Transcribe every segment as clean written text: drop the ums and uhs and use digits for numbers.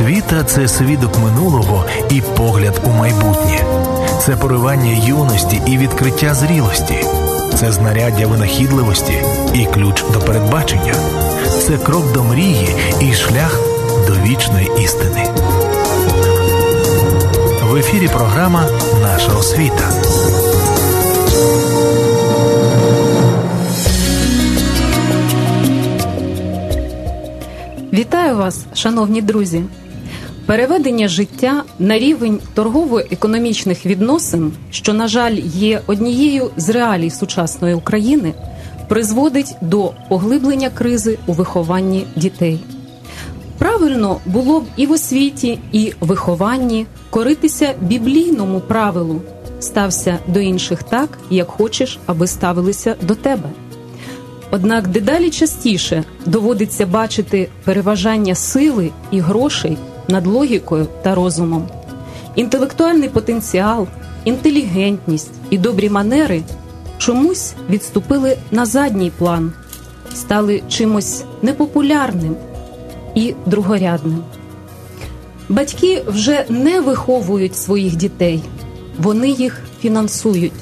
освіта – це свідок минулого і погляд у майбутнє. Це поривання юності і відкриття зрілості. Це знаряддя винахідливості і ключ до передбачення. Це крок до мрії і шлях до вічної істини. В ефірі програма «Наша освіта». Вітаю вас, шановні друзі! Переведення життя на рівень торгово-економічних відносин, що, на жаль, є однією з реалій сучасної України, призводить до поглиблення кризи у вихованні дітей. Правильно було б і в освіті, і в вихованні коритися біблійному правилу «Стався до інших так, як хочеш, аби ставилися до тебе». Однак дедалі частіше доводиться бачити переважання сили і грошей над логікою та розумом. Інтелектуальний потенціал, інтелігентність і добрі манери чомусь відступили на задній план, стали чимось непопулярним і другорядним. Батьки вже не виховують своїх дітей, вони їх фінансують.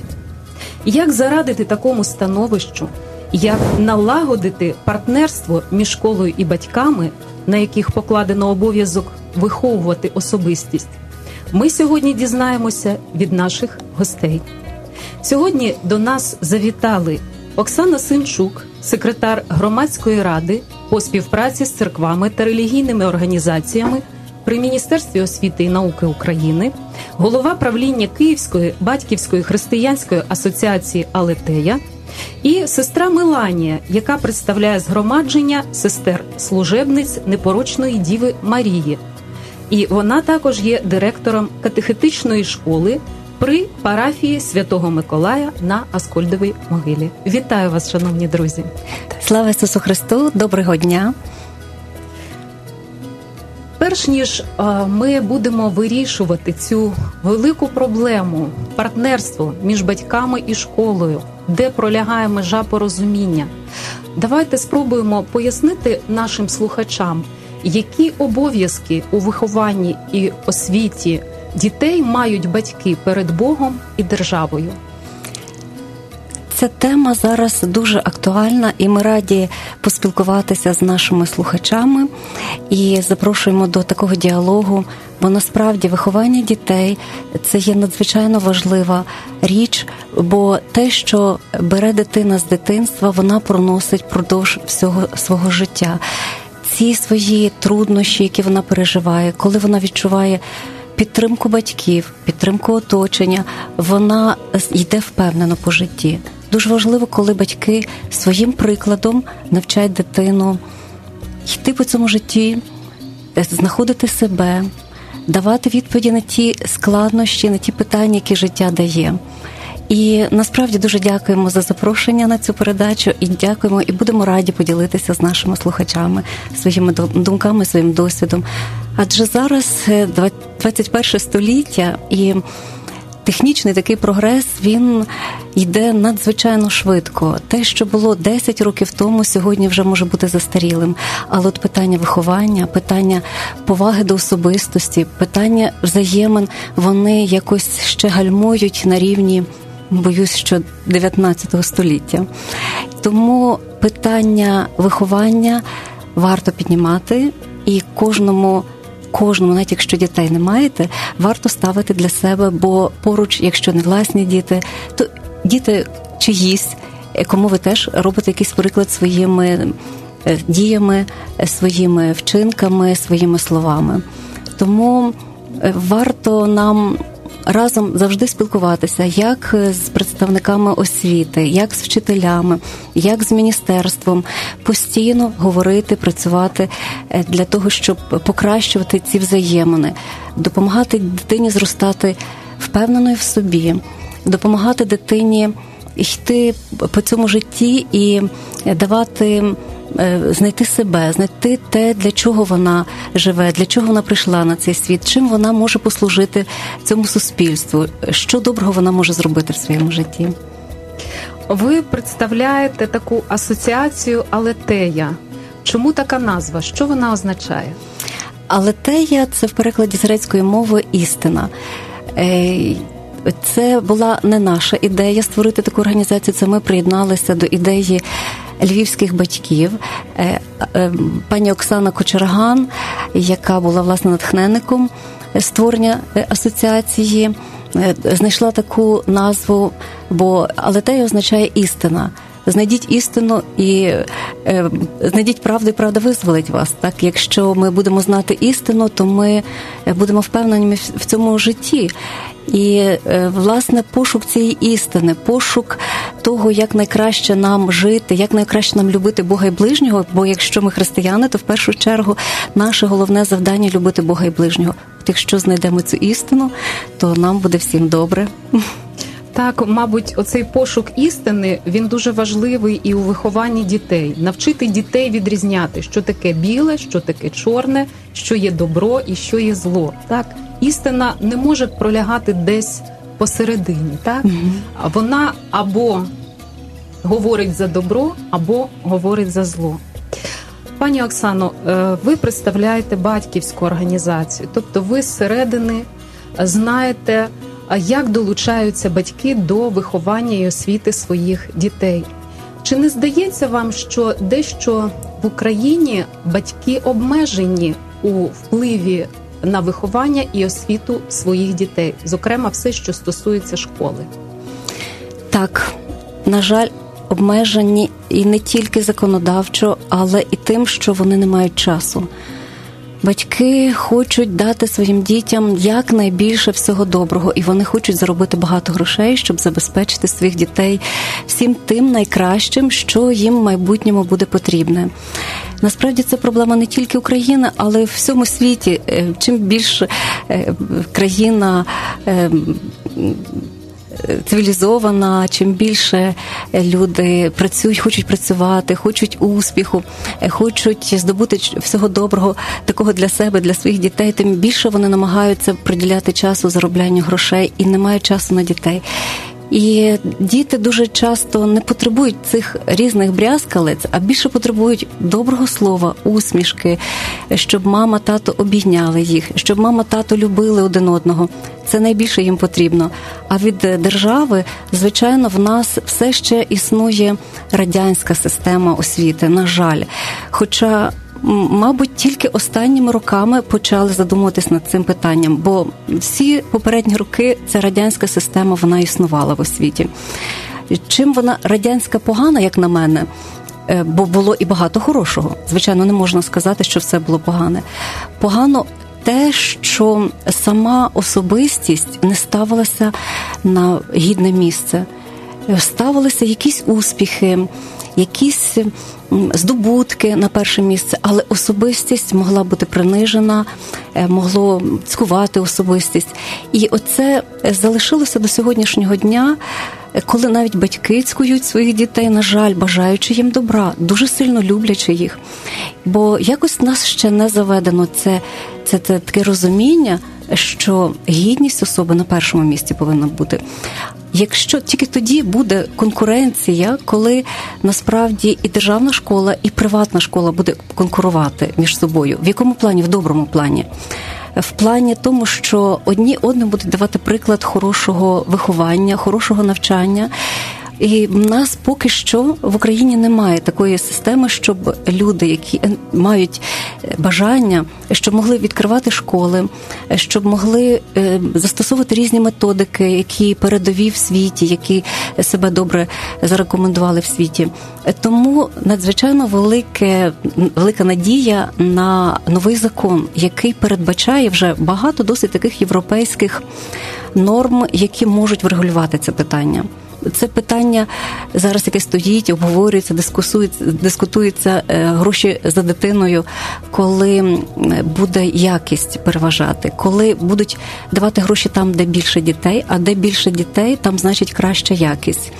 Як зарадити такому становищу? Як налагодити партнерство між школою і батьками, на яких покладено обов'язок виховувати особистість, ми сьогодні дізнаємося від наших гостей. Сьогодні до нас завітали Оксана Сенчук, секретар громадської ради по співпраці з церквами та релігійними організаціями при Міністерстві освіти і науки України, голова правління Київської Батьківської Християнської Асоціації Алетея, і сестра Меланія, яка представляє згромадження сестер-служебниць непорочної Діви Марії. І вона також є директором катехетичної школи при парафії Святого Миколая на Аскольдовій могилі. Вітаю вас, шановні друзі! Слава Ісусу Христу! Доброго дня! Перш ніж ми будемо вирішувати цю велику проблему – партнерство між батьками і школою, де пролягає межа порозуміння, давайте спробуємо пояснити нашим слухачам, які обов'язки у вихованні і освіті дітей мають батьки перед Богом і державою. Ця тема зараз дуже актуальна, і ми раді поспілкуватися з нашими слухачами і запрошуємо до такого діалогу, бо насправді виховання дітей – це є надзвичайно важлива річ, бо те, що бере дитина з дитинства, вона проносить впродовж всього свого життя. Ці свої труднощі, які вона переживає, коли вона відчуває підтримку батьків, підтримку оточення, вона йде впевнено по житті. Дуже важливо, коли батьки своїм прикладом навчають дитину йти по цьому житті, знаходити себе, давати відповіді на ті складнощі, на ті питання, які життя дає. І насправді дуже дякуємо за запрошення на цю передачу, і дякуємо, і будемо раді поділитися з нашими слухачами своїми думками, своїм досвідом. Адже зараз 21 століття, і технічний такий прогрес, він йде надзвичайно швидко. Те, що було 10 років тому, сьогодні вже може бути застарілим. Але от питання виховання, питання поваги до особистості, питання взаємин, вони якось ще гальмують на рівні, боюсь, що 19 століття. Тому питання виховання варто піднімати, і кожному, навіть якщо дітей не маєте, варто ставити для себе, бо поруч, якщо не власні діти, то діти чиїсь, кому ви теж робите якийсь приклад своїми діями, своїми вчинками, своїми словами. Тому варто нам разом завжди спілкуватися, як з представниками освіти, як з вчителями, як з міністерством, постійно говорити, працювати для того, щоб покращувати ці взаємини, допомагати дитині зростати впевненою в собі, допомагати дитині йти по цьому житті і знайти себе, знайти те, для чого вона живе, для чого вона прийшла на цей світ, чим вона може послужити цьому суспільству, що доброго вона може зробити в своєму житті. Ви представляєте таку асоціацію «Алетея». Чому така назва? Що вона означає? Алетея – це в перекладі з грецької мови «істина». Це була не наша ідея створити таку організацію, це ми приєдналися до ідеї львівських батьків. Пані Оксана Кочерган, яка була, власне, натхненником створення асоціації, знайшла таку назву, бо Алетея означає «істина». Знайдіть істину і знайдіть правду, і правда визволить вас. Так, якщо ми будемо знати істину, то ми будемо впевнені в цьому житті. І, власне, пошук цієї істини, пошук того, як найкраще нам жити, як найкраще нам любити Бога і ближнього, бо якщо ми християни, то в першу чергу наше головне завдання – любити Бога і ближнього. От якщо знайдемо цю істину, то нам буде всім добре. Так, мабуть, оцей пошук істини, він дуже важливий і у вихованні дітей. Навчити дітей відрізняти, що таке біле, що таке чорне, що є добро і що є зло. Так, істина не може пролягати десь посередині, так? Mm-hmm. Вона або говорить за добро, або говорить за зло. Пані Оксано, ви представляєте батьківську організацію, тобто ви зсередини знаєте, а як долучаються батьки до виховання і освіти своїх дітей? Чи не здається вам, що дещо в Україні батьки обмежені у впливі на виховання і освіту своїх дітей? Зокрема, все, що стосується школи. Так, на жаль, обмежені і не тільки законодавчо, але і тим, що вони не мають часу. Батьки хочуть дати своїм дітям якнайбільше всього доброго, і вони хочуть заробити багато грошей, щоб забезпечити своїх дітей всім тим найкращим, що їм в майбутньому буде потрібне. Насправді це проблема не тільки України, але й в всьому світі. Чим більше країна цивілізована, чим більше люди працюють, хочуть працювати, хочуть успіху, хочуть здобути всього доброго такого для себе, для своїх дітей, тим більше вони намагаються приділяти часу зароблянню грошей і не мають часу на дітей. І діти дуже часто не потребують цих різних брязкалець, а більше потребують доброго слова, усмішки, щоб мама, тато обійняли їх, щоб мама, тато любили один одного. Це найбільше їм потрібно. А від держави, звичайно, в нас все ще існує радянська система освіти, на жаль. Хоча, мабуть, тільки останніми роками почали задумуватись над цим питанням, бо всі попередні роки ця радянська система, вона існувала в освіті. Чим вона радянська погана, як на мене, бо було і багато хорошого. Звичайно, не можна сказати, що все було погане. Погано те, що сама особистість не ставилася на гідне місце. Ставилися якісь успіхи, якісь здобутки на перше місце, але особистість могла бути принижена, могло цькувати особистість. І оце залишилося до сьогоднішнього дня, коли навіть батьки цькують своїх дітей, на жаль, бажаючи їм добра, дуже сильно люблячи їх. Бо якось в нас ще не заведено це таке розуміння, що гідність особи на першому місці повинна бути. Якщо тільки тоді буде конкуренція, коли насправді і державна школа, і приватна школа буде конкурувати між собою. В якому плані? В доброму плані. В плані тому, що одні одним будуть давати приклад хорошого виховання, хорошого навчання. І в нас поки що в Україні немає такої системи, щоб люди, які мають бажання, щоб могли відкривати школи, щоб могли застосовувати різні методики, які передові в світі, які себе добре зарекомендували в світі. Тому надзвичайно велика надія на новий закон, який передбачає вже багато досить таких європейських норм, які можуть врегулювати це питання. Це питання зараз, яке стоїть, обговорюється, дискутується гроші за дитиною, коли буде якість переважати, коли будуть давати гроші там, де більше дітей, а де більше дітей, там, значить, краща якість.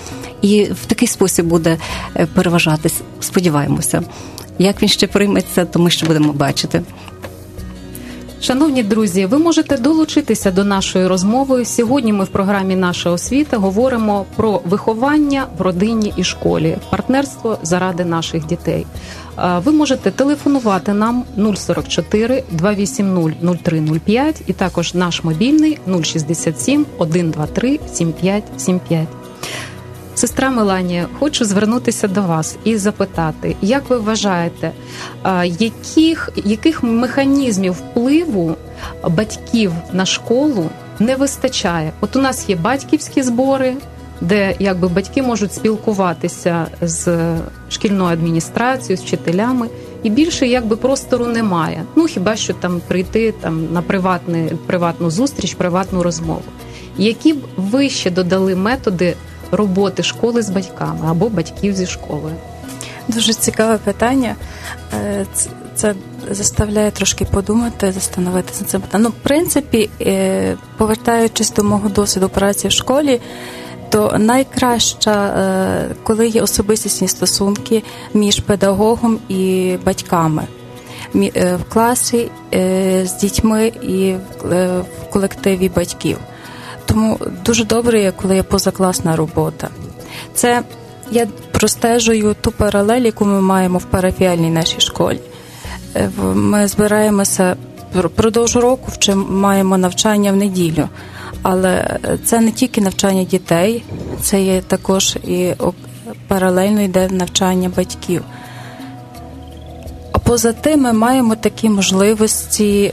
І в такий спосіб буде переважатись, сподіваємося. Як він ще прийметься, то ми ще будемо бачити. Шановні друзі, ви можете долучитися до нашої розмови. Сьогодні ми в програмі «Наша освіта» говоримо про виховання в родині і школі, партнерство заради наших дітей. Ви можете телефонувати нам 044 280 0305 і також наш мобільний 067 123 7575. Сестра Меланія, хочу звернутися до вас і запитати, як ви вважаєте, яких механізмів впливу батьків на школу не вистачає? От у нас є батьківські збори, де якби батьки можуть спілкуватися з шкільною адміністрацією, з вчителями, і більше якби простору немає. Ну хіба що там прийти там на приватну зустріч, приватну розмову. Які б ви ще додали методи роботи школи з батьками або батьків зі школою? Дуже цікаве питання. Це заставляє трошки подумати, застановитися на це питання. Ну, в принципі, повертаючись до мого досвіду праці в школі, то найкраще, коли є особистісні стосунки між педагогом і батьками. В класі, з дітьми і в колективі батьків. Тому дуже добре є, коли є позакласна робота. Це я простежую ту паралель, яку ми маємо в парафіальній нашій школі. Ми збираємося впродовж року, маємо навчання в неділю. Але це не тільки навчання дітей, це є також і паралельно йде навчання батьків. А поза тим ми маємо такі можливості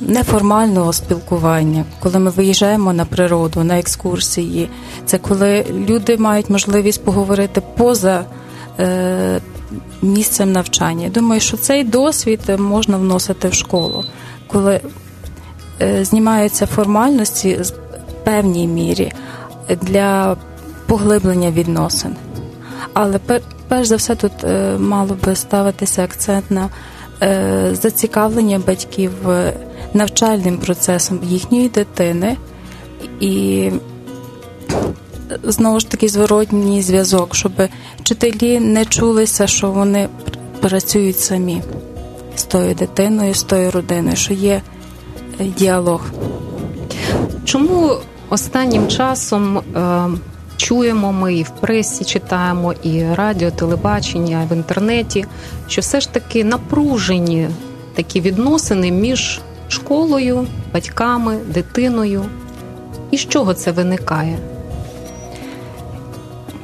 неформального спілкування, коли ми виїжджаємо на природу, на екскурсії. Це коли люди мають можливість поговорити поза місцем навчання. Думаю, що цей досвід можна вносити в школу, коли знімаються формальності в певній мірі для поглиблення відносин. Але перш за все тут мало би ставитися акцент на зацікавлення батьків навчальним процесом їхньої дитини і, знову ж таки, зворотній зв'язок, щоб вчителі не чулися, що вони працюють самі з тою дитиною, з тою родиною, що є діалог. Чому останнім часом чуємо ми і в пресі, читаємо, і радіо, телебачення, і в інтернеті, що все ж таки напружені такі відносини між школою, батьками, дитиною? І з чого це виникає?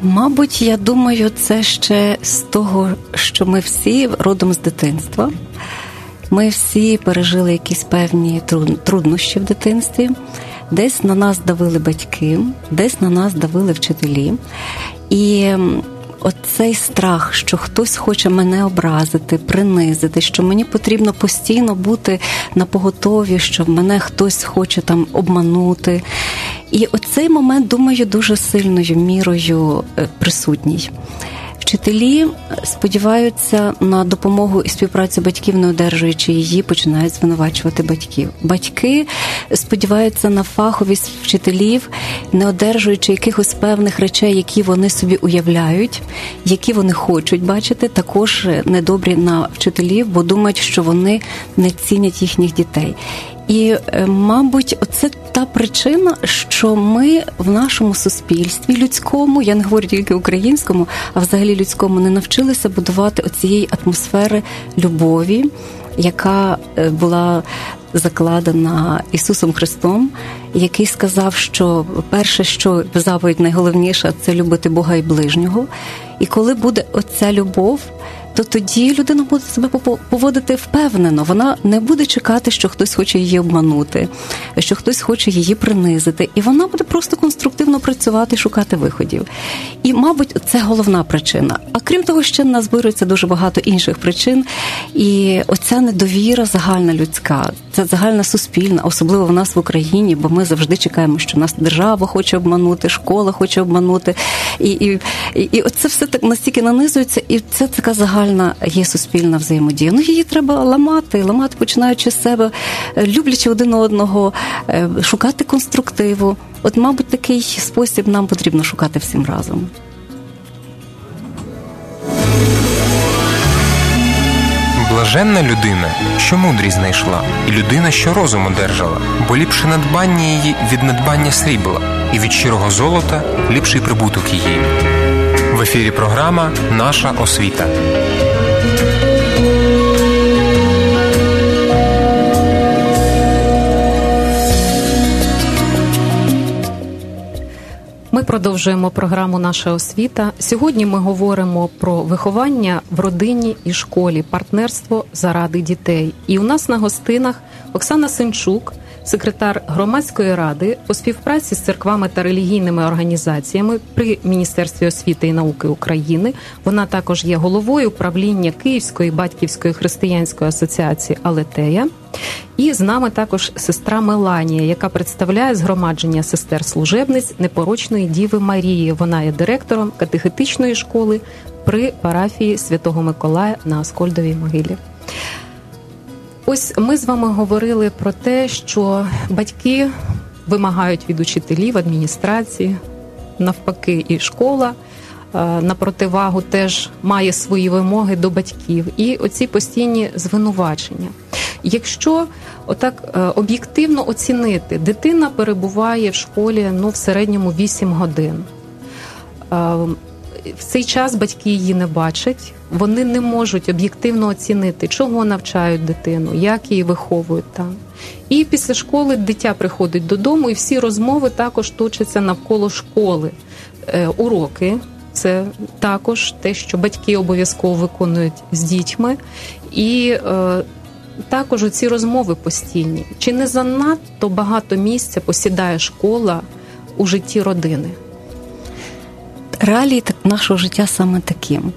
Мабуть, я думаю, це ще з того, що ми всі родом з дитинства. Ми всі пережили якісь певні труднощі в дитинстві. Десь на нас давили батьки, десь на нас давили вчителі. І оцей страх, що хтось хоче мене образити, принизити, що мені потрібно постійно бути на поготові, що мене хтось хоче там обманути. І оцей момент, думаю, дуже сильною мірою присутній. Вчителі сподіваються на допомогу і співпрацю батьків, не одержуючи її, починають звинувачувати батьків. Батьки сподіваються на фаховість вчителів, не одержуючи якихось певних речей, які вони собі уявляють, які вони хочуть бачити, також недобрі на вчителів, бо думають, що вони не цінять їхніх дітей. І, мабуть, оце та причина, що ми в нашому суспільстві людському, я не говорю тільки українському, а взагалі людському, не навчилися будувати оцієї атмосфери любові, яка була закладена Ісусом Христом, який сказав, що перше, що заповідь найголовніша, це любити Бога і ближнього. І коли буде оця любов, то тоді людина буде себе поводити впевнено. Вона не буде чекати, що хтось хоче її обманути, що хтось хоче її принизити. І вона буде просто конструктивно працювати, шукати виходів. І, мабуть, це головна причина. А крім того, ще в нас збирується дуже багато інших причин. І оця недовіра загальна людська, це загальна суспільна, особливо в нас в Україні, бо ми завжди чекаємо, що нас держава хоче обманути, школа хоче обманути. І це все так настільки нанизується, і це така загальна є суспільна взаємодія. Ну, її треба ламати, починаючи з себе, люблячи один одного, шукати конструктиву. От, мабуть, такий спосіб нам потрібно шукати всім разом. блаженна людина, що мудрість знайшла, і людина, що розум одержала, бо ліпше надбання її від надбання срібла, і від щирого золота ліпший прибуток її. В ефірі програма «Наша освіта». Ми продовжуємо програму «Наша освіта». Сьогодні ми говоримо про виховання в родині і школі, партнерство заради дітей. І у нас на гостинах Оксана Сенчук, секретар громадської ради у співпраці з церквами та релігійними організаціями при Міністерстві освіти і науки України. Вона також є головою правління Київської Батьківської Християнської Асоціації Алетея. І з нами також сестра Меланія, яка представляє згромадження сестер-служебниць непорочної Діви Марії. Вона є директором катехетичної школи при парафії Святого Миколая на Аскольдовій могилі. Ось ми з вами говорили про те, що батьки вимагають від учителів, адміністрації, навпаки, і школа на противагу теж має свої вимоги до батьків. І оці постійні звинувачення. Якщо отак об'єктивно оцінити, дитина перебуває в школі в середньому 8 годин. В цей час батьки її не бачать, вони не можуть об'єктивно оцінити, чого навчають дитину, як її виховують там. І після школи дитя приходить додому, і всі розмови також точаться навколо школи. Уроки – це також те, що батьки обов'язково виконують з дітьми. І також ці розмови постійні. Чи не занадто багато місця посідає школа у житті родини? Реалії нашого життя саме таким.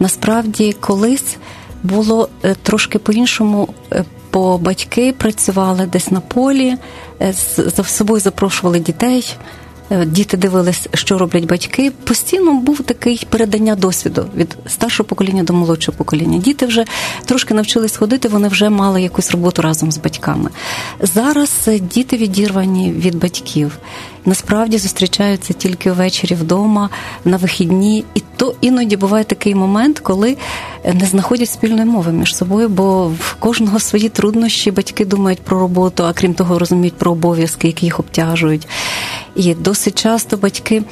Насправді, колись було трошки по-іншому, бо батьки працювали десь на полі, з собою запрошували дітей, діти дивились, що роблять батьки. Постійно був такий передання досвіду від старшого покоління до молодшого покоління. Діти вже трошки навчились ходити, вони вже мали якусь роботу разом з батьками. Зараз діти відірвані від батьків. Насправді зустрічаються тільки ввечері вдома, на вихідні. І то іноді буває такий момент, коли не знаходять спільної мови між собою, бо в кожного свої труднощі, батьки думають про роботу, а крім того розуміють про обов'язки, які їх обтяжують. І досить часто батьки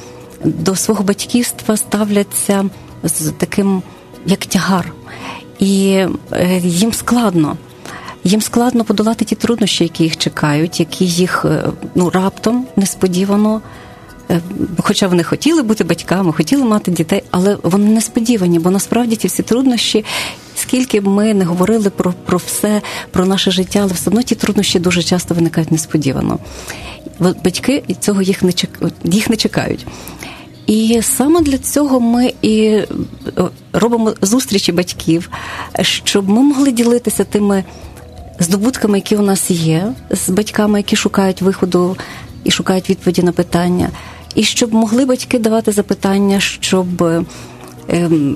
до свого батьківства ставляться з таким, як тягар. І їм складно. Їм складно подолати ті труднощі, які їх чекають, які їх раптом, несподівано, хоча вони хотіли бути батьками, хотіли мати дітей, але вони несподівані, бо насправді ті всі труднощі, скільки б ми не говорили про все, про наше життя, але все одно ті труднощі дуже часто виникають несподівано. Батьки цього їх не чекають. І саме для цього ми і робимо зустрічі батьків, щоб ми могли ділитися тими здобутками, які у нас є, з батьками, які шукають виходу і шукають відповіді на питання. І щоб могли батьки давати запитання, щоб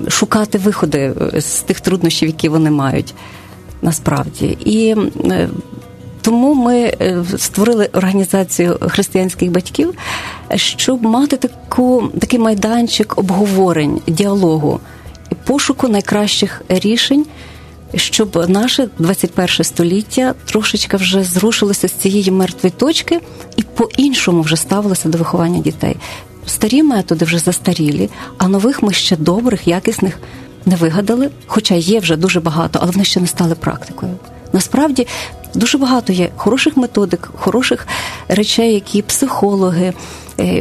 шукати виходи з тих труднощів, які вони мають насправді. І тому ми створили організацію християнських батьків, щоб мати такий майданчик обговорень, діалогу і пошуку найкращих рішень, щоб наше 21 століття трошечки вже зрушилося з цієї мертвої точки і по-іншому вже ставилося до виховання дітей. Старі методи вже застарілі, а нових ми ще добрих, якісних не вигадали, хоча є вже дуже багато, але вони ще не стали практикою. Насправді, дуже багато є хороших методик, хороших речей, які психологи,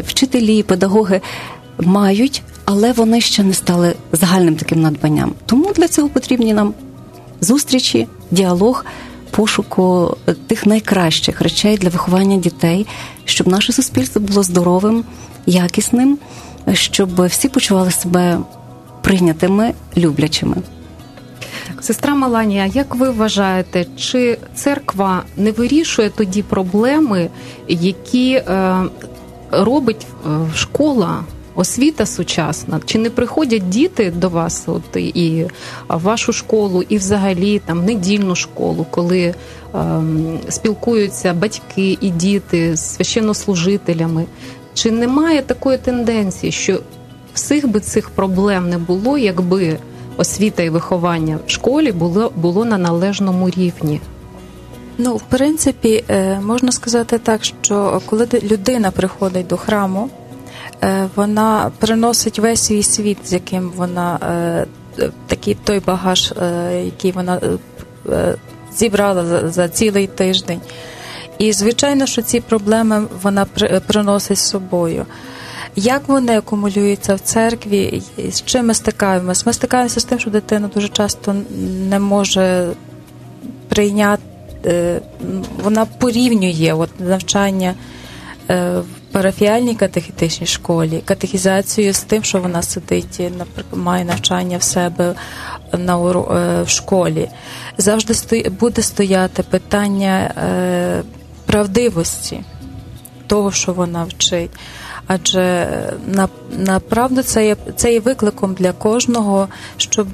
вчителі, педагоги мають, але вони ще не стали загальним таким надбанням. Тому для цього потрібні нам зустрічі, діалог, пошуку тих найкращих речей для виховання дітей, щоб наше суспільство було здоровим, якісним, щоб всі почували себе прийнятими, люблячими. Сестра Меланія, як ви вважаєте, чи церква не вирішує тоді проблеми, які робить школа, освіта сучасна? Чи не приходять діти до вас і в вашу школу, і взагалі недільну школу, коли спілкуються батьки і діти з священнослужителями? Чи немає такої тенденції, що всіх би цих проблем не було, якби освіта і виховання в школі було на належному рівні? Ну, в принципі, можна сказати так, що коли людина приходить до храму, вона приносить весь свій світ, з яким вона, той багаж, який вона зібрала за цілий тиждень. І, звичайно, що ці проблеми вона приносить з собою. Як вони акумулюються в церкві, з чим ми стикаємося? Ми стикаємося з тим, що дитина дуже часто не може прийняти, вона порівнює навчання в парафіальній катехетичній школі, катехізацію з тим, що вона сидить, має навчання в себе в школі. Завжди буде стояти питання правдивості того, що вона вчить. Адже, направду, це є викликом для кожного, щоб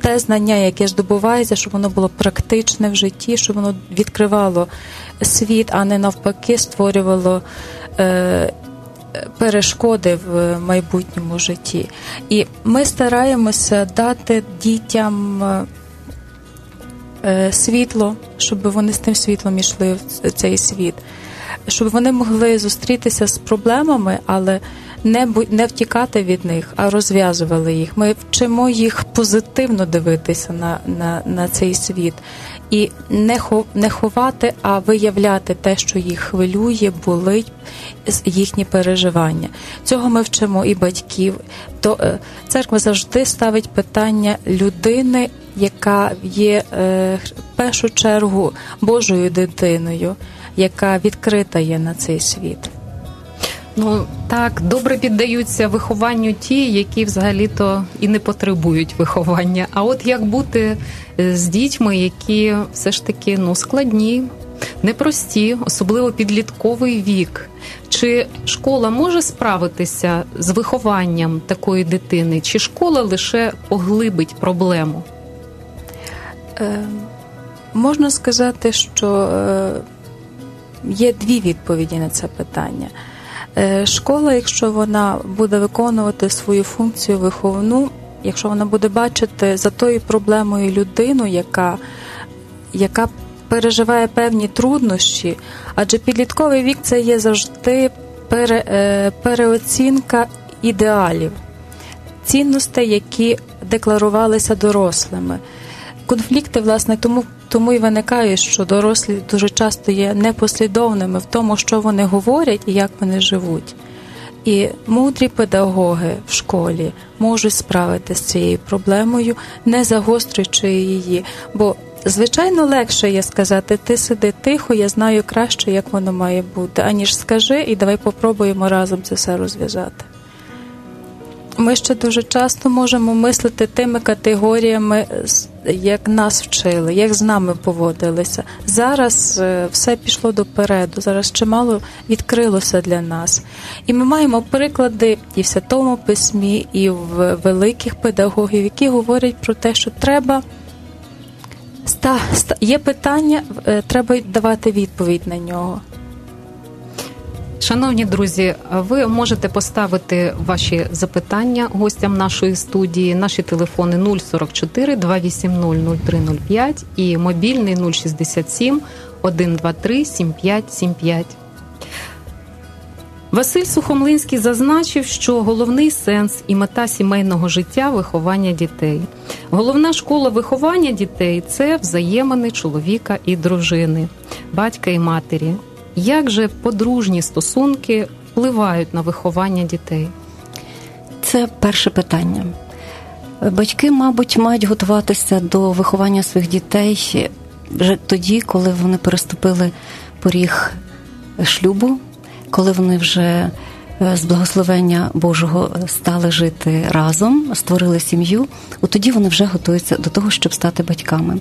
те знання, яке здобувається, щоб воно було практичне в житті, щоб воно відкривало світ, а не навпаки створювало перешкоди в майбутньому житті. І ми стараємося дати дітям світло, щоб вони з тим світлом йшли в цей світ, щоб вони могли зустрітися з проблемами, але не втікати від них, а розв'язували їх. Ми вчимо їх позитивно дивитися на цей світ. І не ховати, а виявляти те, що їх хвилює, болить, їхні переживання. Цього ми вчимо і батьків. Церква завжди ставить питання людини, яка є в першу чергу Божою дитиною, яка відкрита є на цей світ. Ну, так, добре піддаються вихованню ті, які взагалі-то і не потребують виховання. А от як бути з дітьми, які все ж таки, складні, непрості, особливо підлітковий вік? Чи школа може справитися з вихованням такої дитини? Чи школа лише поглибить проблему? Можна сказати, що є дві відповіді на це питання. Школа, якщо вона буде виконувати свою функцію виховну, якщо вона буде бачити за тою проблемою людину, яка переживає певні труднощі, адже підлітковий вік – це є завжди переоцінка ідеалів, цінностей, які декларувалися дорослими. Конфлікти, власне, тому і виникає, що дорослі дуже часто є непослідовними в тому, що вони говорять і як вони живуть. І мудрі педагоги в школі можуть справитися з цією проблемою, не загострюючи її. Бо, звичайно, легше є сказати: ти сиди тихо, я знаю краще, як воно має бути, аніж скажи, і давай попробуємо разом це все розв'язати. Ми ще дуже часто можемо мислити тими категоріями, як нас вчили, як з нами поводилися. Зараз все пішло допереду, зараз чимало відкрилося для нас. І ми маємо приклади і в Святому Письмі, і в великих педагогів, які говорять про те, що є питання, треба давати відповідь на нього. Шановні друзі, ви можете поставити ваші запитання гостям нашої студії. Наші телефони 044 280 0305 і мобільний 067 123 7575. Василь Сухомлинський зазначив, що головний сенс і мета сімейного життя – виховання дітей. Головна школа виховання дітей – це взаємини чоловіка і дружини, батька і матері. Як же подружні стосунки впливають на виховання дітей? Це перше питання. Батьки, мабуть, мають готуватися до виховання своїх дітей вже тоді, коли вони переступили поріг шлюбу, коли вони вже з благословення Божого стали жити разом, створили сім'ю, от тоді вони вже готуються до того, щоб стати батьками.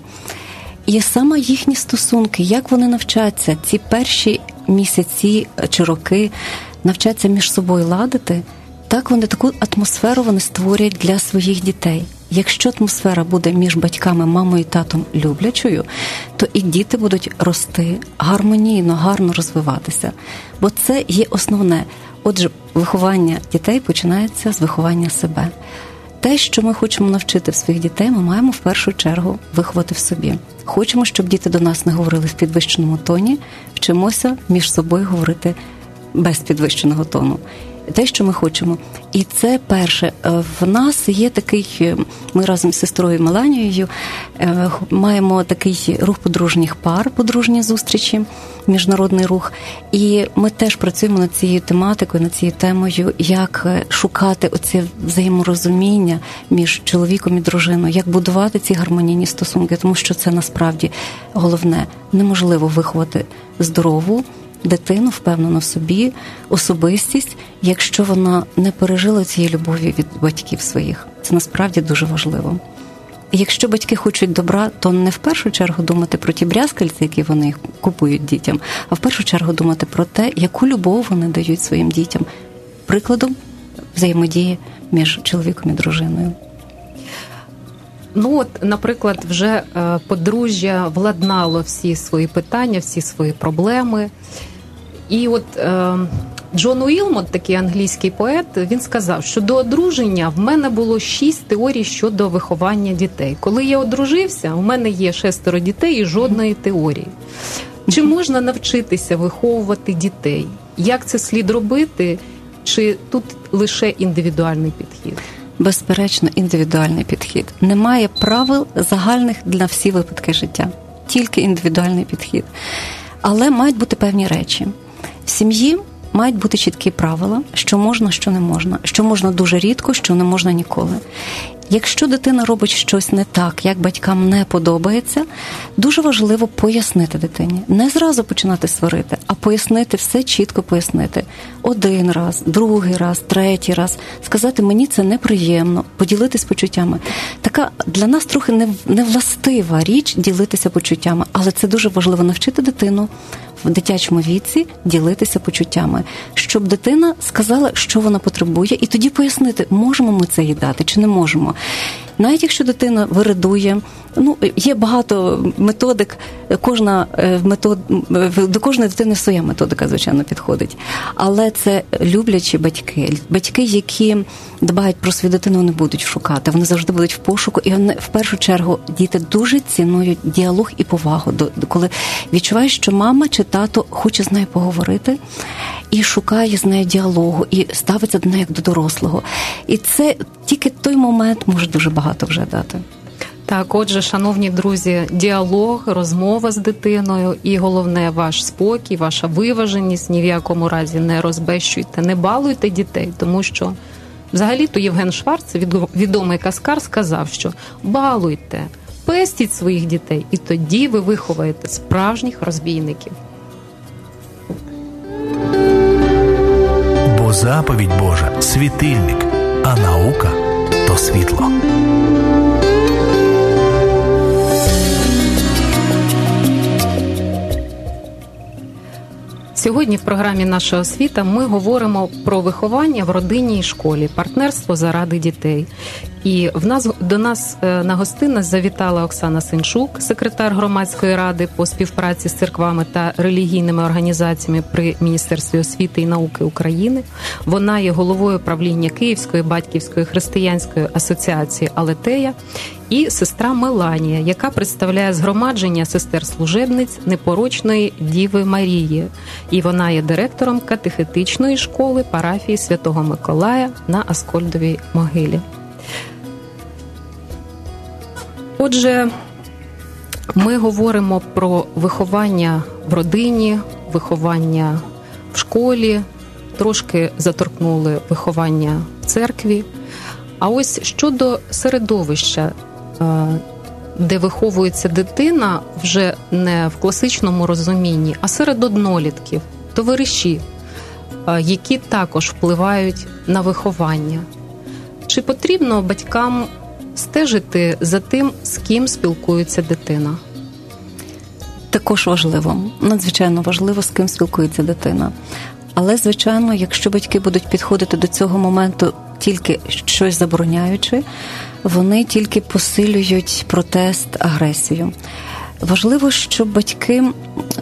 І саме їхні стосунки, як вони навчаться ці перші місяці чи роки, навчаться між собою ладити, так вони таку атмосферу вони створять для своїх дітей. Якщо атмосфера буде між батьками, мамою і татом люблячою, то і діти будуть рости гармонійно, гарно розвиватися. Бо це є основне. Отже, виховання дітей починається з виховання себе. те, що ми хочемо навчити в своїх дітей, ми маємо в першу чергу виховати в собі. Хочемо, щоб діти до нас не говорили в підвищеному тоні, вчимося між собою говорити без підвищеного тону. Те, що ми хочемо. І це перше. В нас є такий, ми разом з сестрою Меланією маємо такий рух подружніх пар, подружні зустрічі, міжнародний рух. І ми теж працюємо над цією тематикою, над цією темою, як шукати оце взаєморозуміння між чоловіком і дружиною, як будувати ці гармонійні стосунки, тому що це насправді головне. Неможливо виховати здорову дитину, впевнену в собі, особистість, якщо вона не пережила цієї любові від батьків своїх. Це насправді дуже важливо. І якщо батьки хочуть добра, то не в першу чергу думати про ті брязкальці, які вони купують дітям, а в першу чергу думати про те, яку любов вони дають своїм дітям. Прикладом взаємодії між чоловіком і дружиною. Ну от, наприклад, вже подружжя владнало всі свої питання, всі свої проблеми. І от Джон Уілмот, такий англійський поет, він сказав, що до одруження в мене було 6 теорій щодо виховання дітей. Коли я одружився, у мене є 6 дітей і жодної теорії. Чи можна навчитися виховувати дітей? Як це слід робити? Чи тут лише індивідуальний підхід? Безперечно, індивідуальний підхід. Немає правил загальних для всі випадки життя. Тільки індивідуальний підхід. Але мають бути певні речі. В сім'ї мають бути чіткі правила, що можна, що не можна. Що можна дуже рідко, що не можна ніколи. Якщо дитина робить щось не так, як батькам не подобається, дуже важливо пояснити дитині. Не зразу починати сварити, а пояснити, все чітко пояснити. 1 раз, 2 раз, 3 раз. Сказати, мені це неприємно, поділитись почуттями. Така для нас трохи невластива річ ділитися почуттями, але це дуже важливо навчити дитину в дитячому віці ділитися почуттями, щоб дитина сказала, що вона потребує, і тоді пояснити, можемо ми це їй дати чи не можемо. Навіть якщо дитина виридує, є багато методик, до кожної дитини своя методика, звичайно, підходить. Але це люблячі батьки, батьки, які дбають про свою дитину, вони будуть шукати, вони завжди будуть в пошуку, і вони, в першу чергу, діти дуже цінують діалог і повагу, коли відчуваєш, що мама чи тато хоче з нею поговорити, і шукає з нею діалогу, і ставиться до неї як до дорослого. І це тільки той момент може дуже багато вже дати. Так, отже, шановні друзі, діалог, розмова з дитиною і, головне, ваш спокій, ваша виваженість. Ні в якому разі не розбещуйте, не балуйте дітей, тому що, взагалі-то, Євген Шварц, відомий каскар, сказав, що балуйте, пестіть своїх дітей, і тоді ви виховаєте справжніх розбійників. Бо заповідь Божа – світильник, а наука – то світло. Сьогодні в програмі «Наша освіта» ми говоримо про виховання в родині і школі, партнерство заради дітей. І до нас на гостину завітала Оксана Сенчук, секретар громадської ради по співпраці з церквами та релігійними організаціями при Міністерстві освіти і науки України. Вона є головою правління Київської Батьківської Християнської Асоціації Алетея, і сестра Меланія, яка представляє згромадження сестер-служебниць непорочної Діви Марії. І вона є директором катехетичної школи парафії Святого Миколая на Аскольдовій могилі. Отже, ми говоримо про виховання в родині, виховання в школі, трошки заторкнули виховання в церкві. А ось щодо середовища, де виховується дитина, вже не в класичному розумінні, а серед однолітків, товариші, які також впливають на виховання. Чи потрібно батькам стежити за тим, з ким спілкується дитина? Також важливо. Надзвичайно важливо, з ким спілкується дитина. Але, звичайно, якщо батьки будуть підходити до цього моменту тільки щось забороняючи, вони тільки посилюють протест, агресію. Важливо, щоб батьки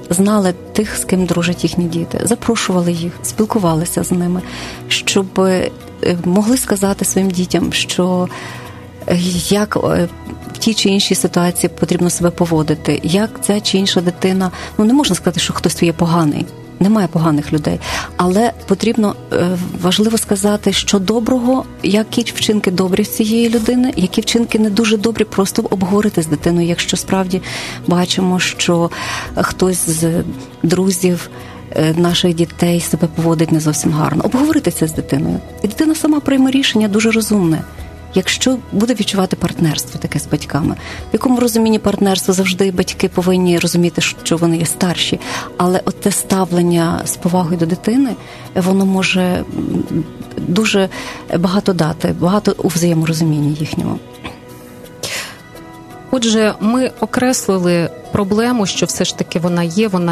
знали тих, з ким дружать їхні діти, запрошували їх, спілкувалися з ними, щоб могли сказати своїм дітям, що як в тій чи іншій ситуації потрібно себе поводити, як ця чи інша дитина, не можна сказати, що хтось є поганий, немає поганих людей, але потрібно, важливо сказати, що доброго, які вчинки добрі в цієї людини, які вчинки не дуже добрі, просто обговорити з дитиною, якщо справді бачимо, що хтось з друзів наших дітей себе поводить не зовсім гарно. Обговорити це з дитиною. І дитина сама прийме рішення дуже розумне. Якщо буде відчувати партнерство таке з батьками, в якому розумінні партнерства завжди батьки повинні розуміти, що вони є старші, але от те ставлення з повагою до дитини, воно може дуже багато дати, багато у взаєморозумінні їхньому. Отже, ми окреслили проблему, що все ж таки вона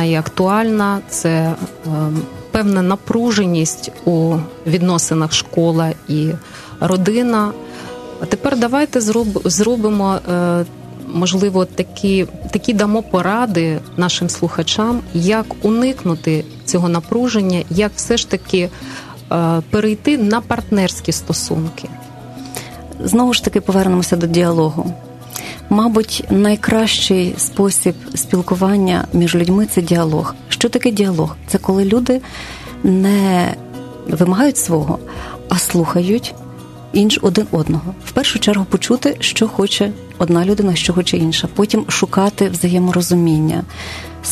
є актуальна, це певна напруженість у відносинах школа і родина. А тепер давайте зробимо, можливо, такі дамо поради нашим слухачам, як уникнути цього напруження, як все ж таки перейти на партнерські стосунки. Знову ж таки повернемося до діалогу. Мабуть, найкращий спосіб спілкування між людьми – це діалог. Що таке діалог? Це коли люди не вимагають свого, а слухають один одного. В першу чергу почути, що хоче одна людина, що хоче інша. Потім шукати взаєморозуміння,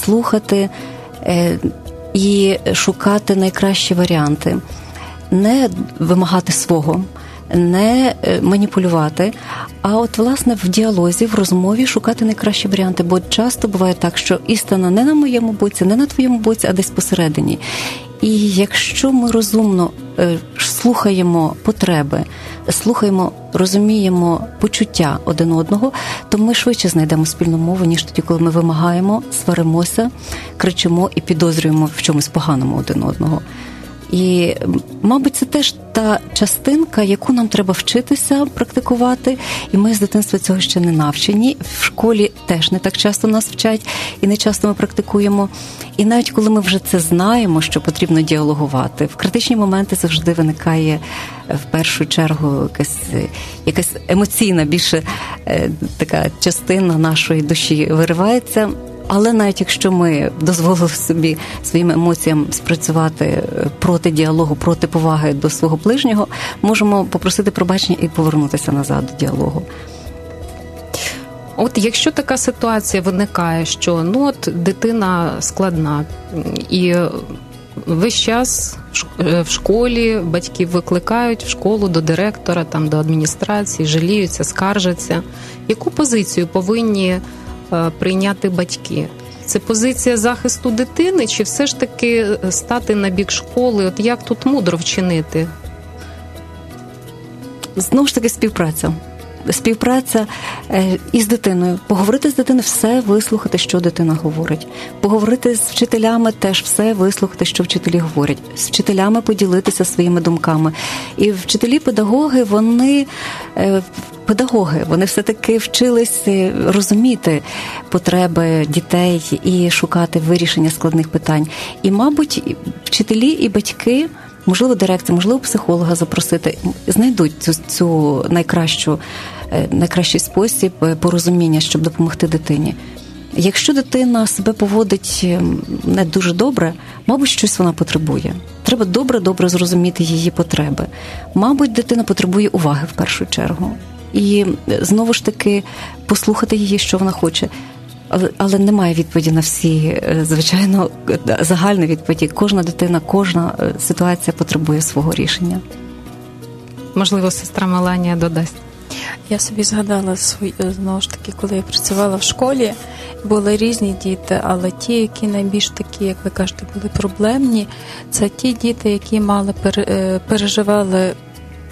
слухати і шукати найкращі варіанти. Не вимагати свого, не маніпулювати, а от, власне, в діалозі, в розмові шукати найкращі варіанти, бо часто буває так, що істина не на моєму боці, не на твоєму боці, а десь посередині. І якщо ми розумно слухаємо потреби, слухаємо, розуміємо почуття один одного, то ми швидше знайдемо спільну мову, ніж тоді, коли ми вимагаємо, сваримося, кричимо і підозрюємо в чомусь поганому один одного. І, мабуть, це теж та частинка, яку нам треба вчитися, практикувати, і ми з дитинства цього ще не навчені, в школі теж не так часто нас вчать, і не часто ми практикуємо. І навіть коли ми вже це знаємо, що потрібно діалогувати, в критичні моменти завжди виникає в першу чергу якась емоційна більше така частина нашої душі виривається. Але навіть якщо ми дозволили собі своїм емоціям спрацювати проти діалогу, проти поваги до свого ближнього, можемо попросити пробачення і повернутися назад до діалогу. От якщо така ситуація виникає, що дитина складна, і весь час в школі батьків викликають в школу до директора, до адміністрації, жаліються, скаржаться, яку позицію повинні прийняти батьки? Це позиція захисту дитини, чи все ж таки стати на бік школи? От як тут мудро вчинити? Знову ж таки співпраця. Співпраця із дитиною. Поговорити з дитиною, все вислухати, що дитина говорить. Поговорити з вчителями, теж все вислухати, що вчителі говорять. З вчителями поділитися своїми думками. І вчителі-педагоги, вони все-таки вчились розуміти потреби дітей і шукати вирішення складних питань. І, мабуть, вчителі і батьки, можливо, дирекція, можливо, психолога запросити, знайдуть цю найкращий спосіб порозуміння, щоб допомогти дитині. Якщо дитина себе поводить не дуже добре, мабуть, щось вона потребує. Треба добре-добре зрозуміти її потреби. Мабуть, дитина потребує уваги в першу чергу. І, знову ж таки, послухати її, що вона хоче. Але немає відповіді на всі, звичайно, загальні відповіді. Кожна дитина, кожна ситуація потребує свого рішення. Можливо, сестра Меланія додасть. Я собі згадала, знову ж таки, коли я працювала в школі, були різні діти, але ті, які найбільш такі, як ви кажете, були проблемні, це ті діти, які переживали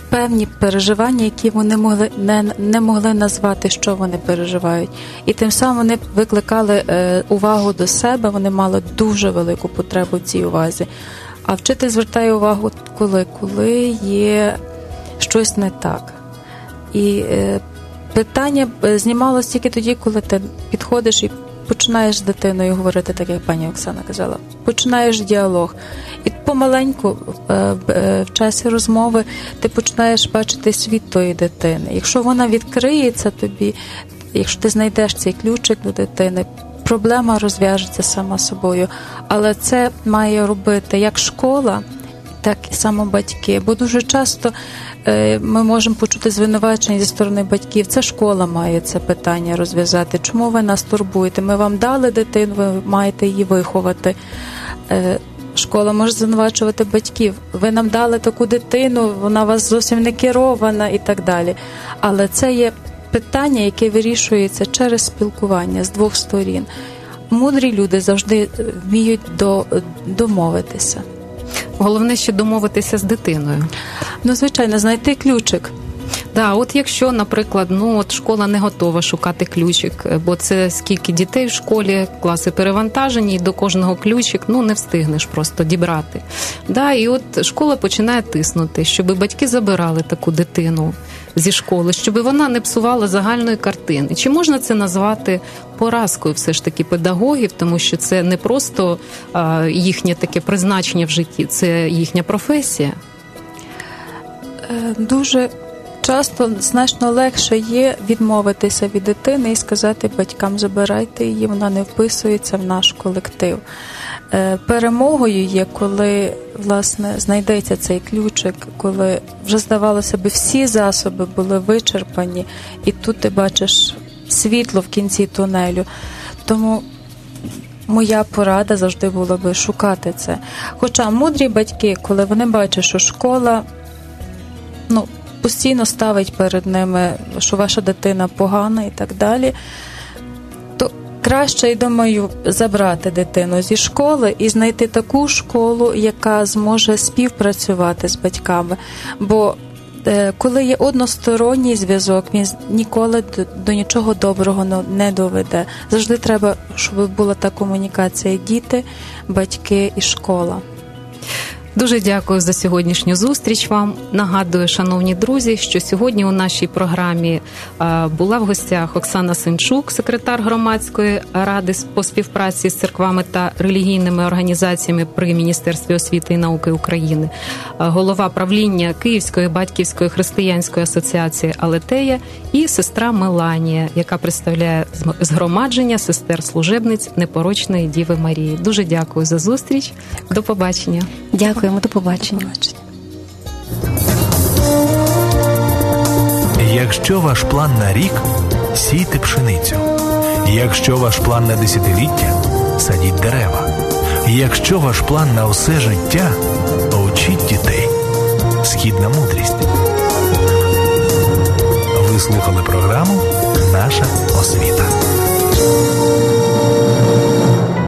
певні переживання, які вони не могли назвати, що вони переживають. І тим самим вони викликали увагу до себе, вони мали дуже велику потребу в цій увазі. А вчитель звертає увагу, коли є щось не так. І питання знімалось тільки тоді, коли ти підходиш і починаєш з дитиною говорити, так як пані Оксана казала, починаєш діалог. І помаленьку в часі розмови ти починаєш бачити світ тої дитини. Якщо вона відкриється тобі, якщо ти знайдеш цей ключик до дитини, проблема розв'яжеться сама собою. Але це має робити як школа, так і само батьки. Бо дуже часто ми можемо почути звинувачення зі сторони батьків. Це школа має це питання розв'язати. Чому ви нас турбуєте? Ми вам дали дитину, ви маєте її виховати. Школа може звинувачувати батьків. Ви нам дали таку дитину, вона вас зовсім не керована і так далі. Але це є питання, яке вирішується через спілкування з двох сторін. Мудрі люди завжди вміють домовитися. Головне, що домовитися з дитиною. Ну, звичайно, знайти ключик. Да, от якщо, наприклад, школа не готова шукати ключик, бо це скільки дітей в школі, класи перевантажені, і до кожного ключик, не встигнеш просто дібрати. Да, і от школа починає тиснути, щоб батьки забирали таку дитину зі школи, щоб вона не псувала загальної картини. Чи можна це назвати поразкою все ж таки педагогів, тому що це не просто їхнє таке призначення в житті, це їхня професія? Дуже часто значно легше є відмовитися від дитини і сказати батькам, забирайте її, вона не вписується в наш колектив. Перемогою є, коли, власне, знайдеться цей ключик, коли вже, здавалося б, всі засоби були вичерпані, і тут ти бачиш світло в кінці тунелю. Тому моя порада завжди була би шукати це. Хоча мудрі батьки, коли вони бачать, що школа, постійно ставить перед ними, що ваша дитина погана і так далі, то краще, я думаю, забрати дитину зі школи і знайти таку школу, яка зможе співпрацювати з батьками. Бо коли є односторонній зв'язок, він ніколи до нічого доброго не доведе. Завжди треба, щоб була та комунікація діти, батьки і школа. Дуже дякую за сьогоднішню зустріч вам. Нагадую, шановні друзі, що сьогодні у нашій програмі була в гостях Оксана Сенчук, секретар громадської ради по співпраці з церквами та релігійними організаціями при Міністерстві освіти і науки України, голова правління Київської Батьківської Християнської асоціації Алетея і сестра Меланія, яка представляє згромадження сестер-служебниць непорочної Діви Марії. Дуже дякую за зустріч. До побачення. Дякую. До побачення. Якщо ваш план на рік – сійте пшеницю. Якщо ваш план на десятиліття – садіть дерева. Якщо ваш план на усе життя – учіть дітей. Східна мудрість. Ви слухали програму «Наша освіта».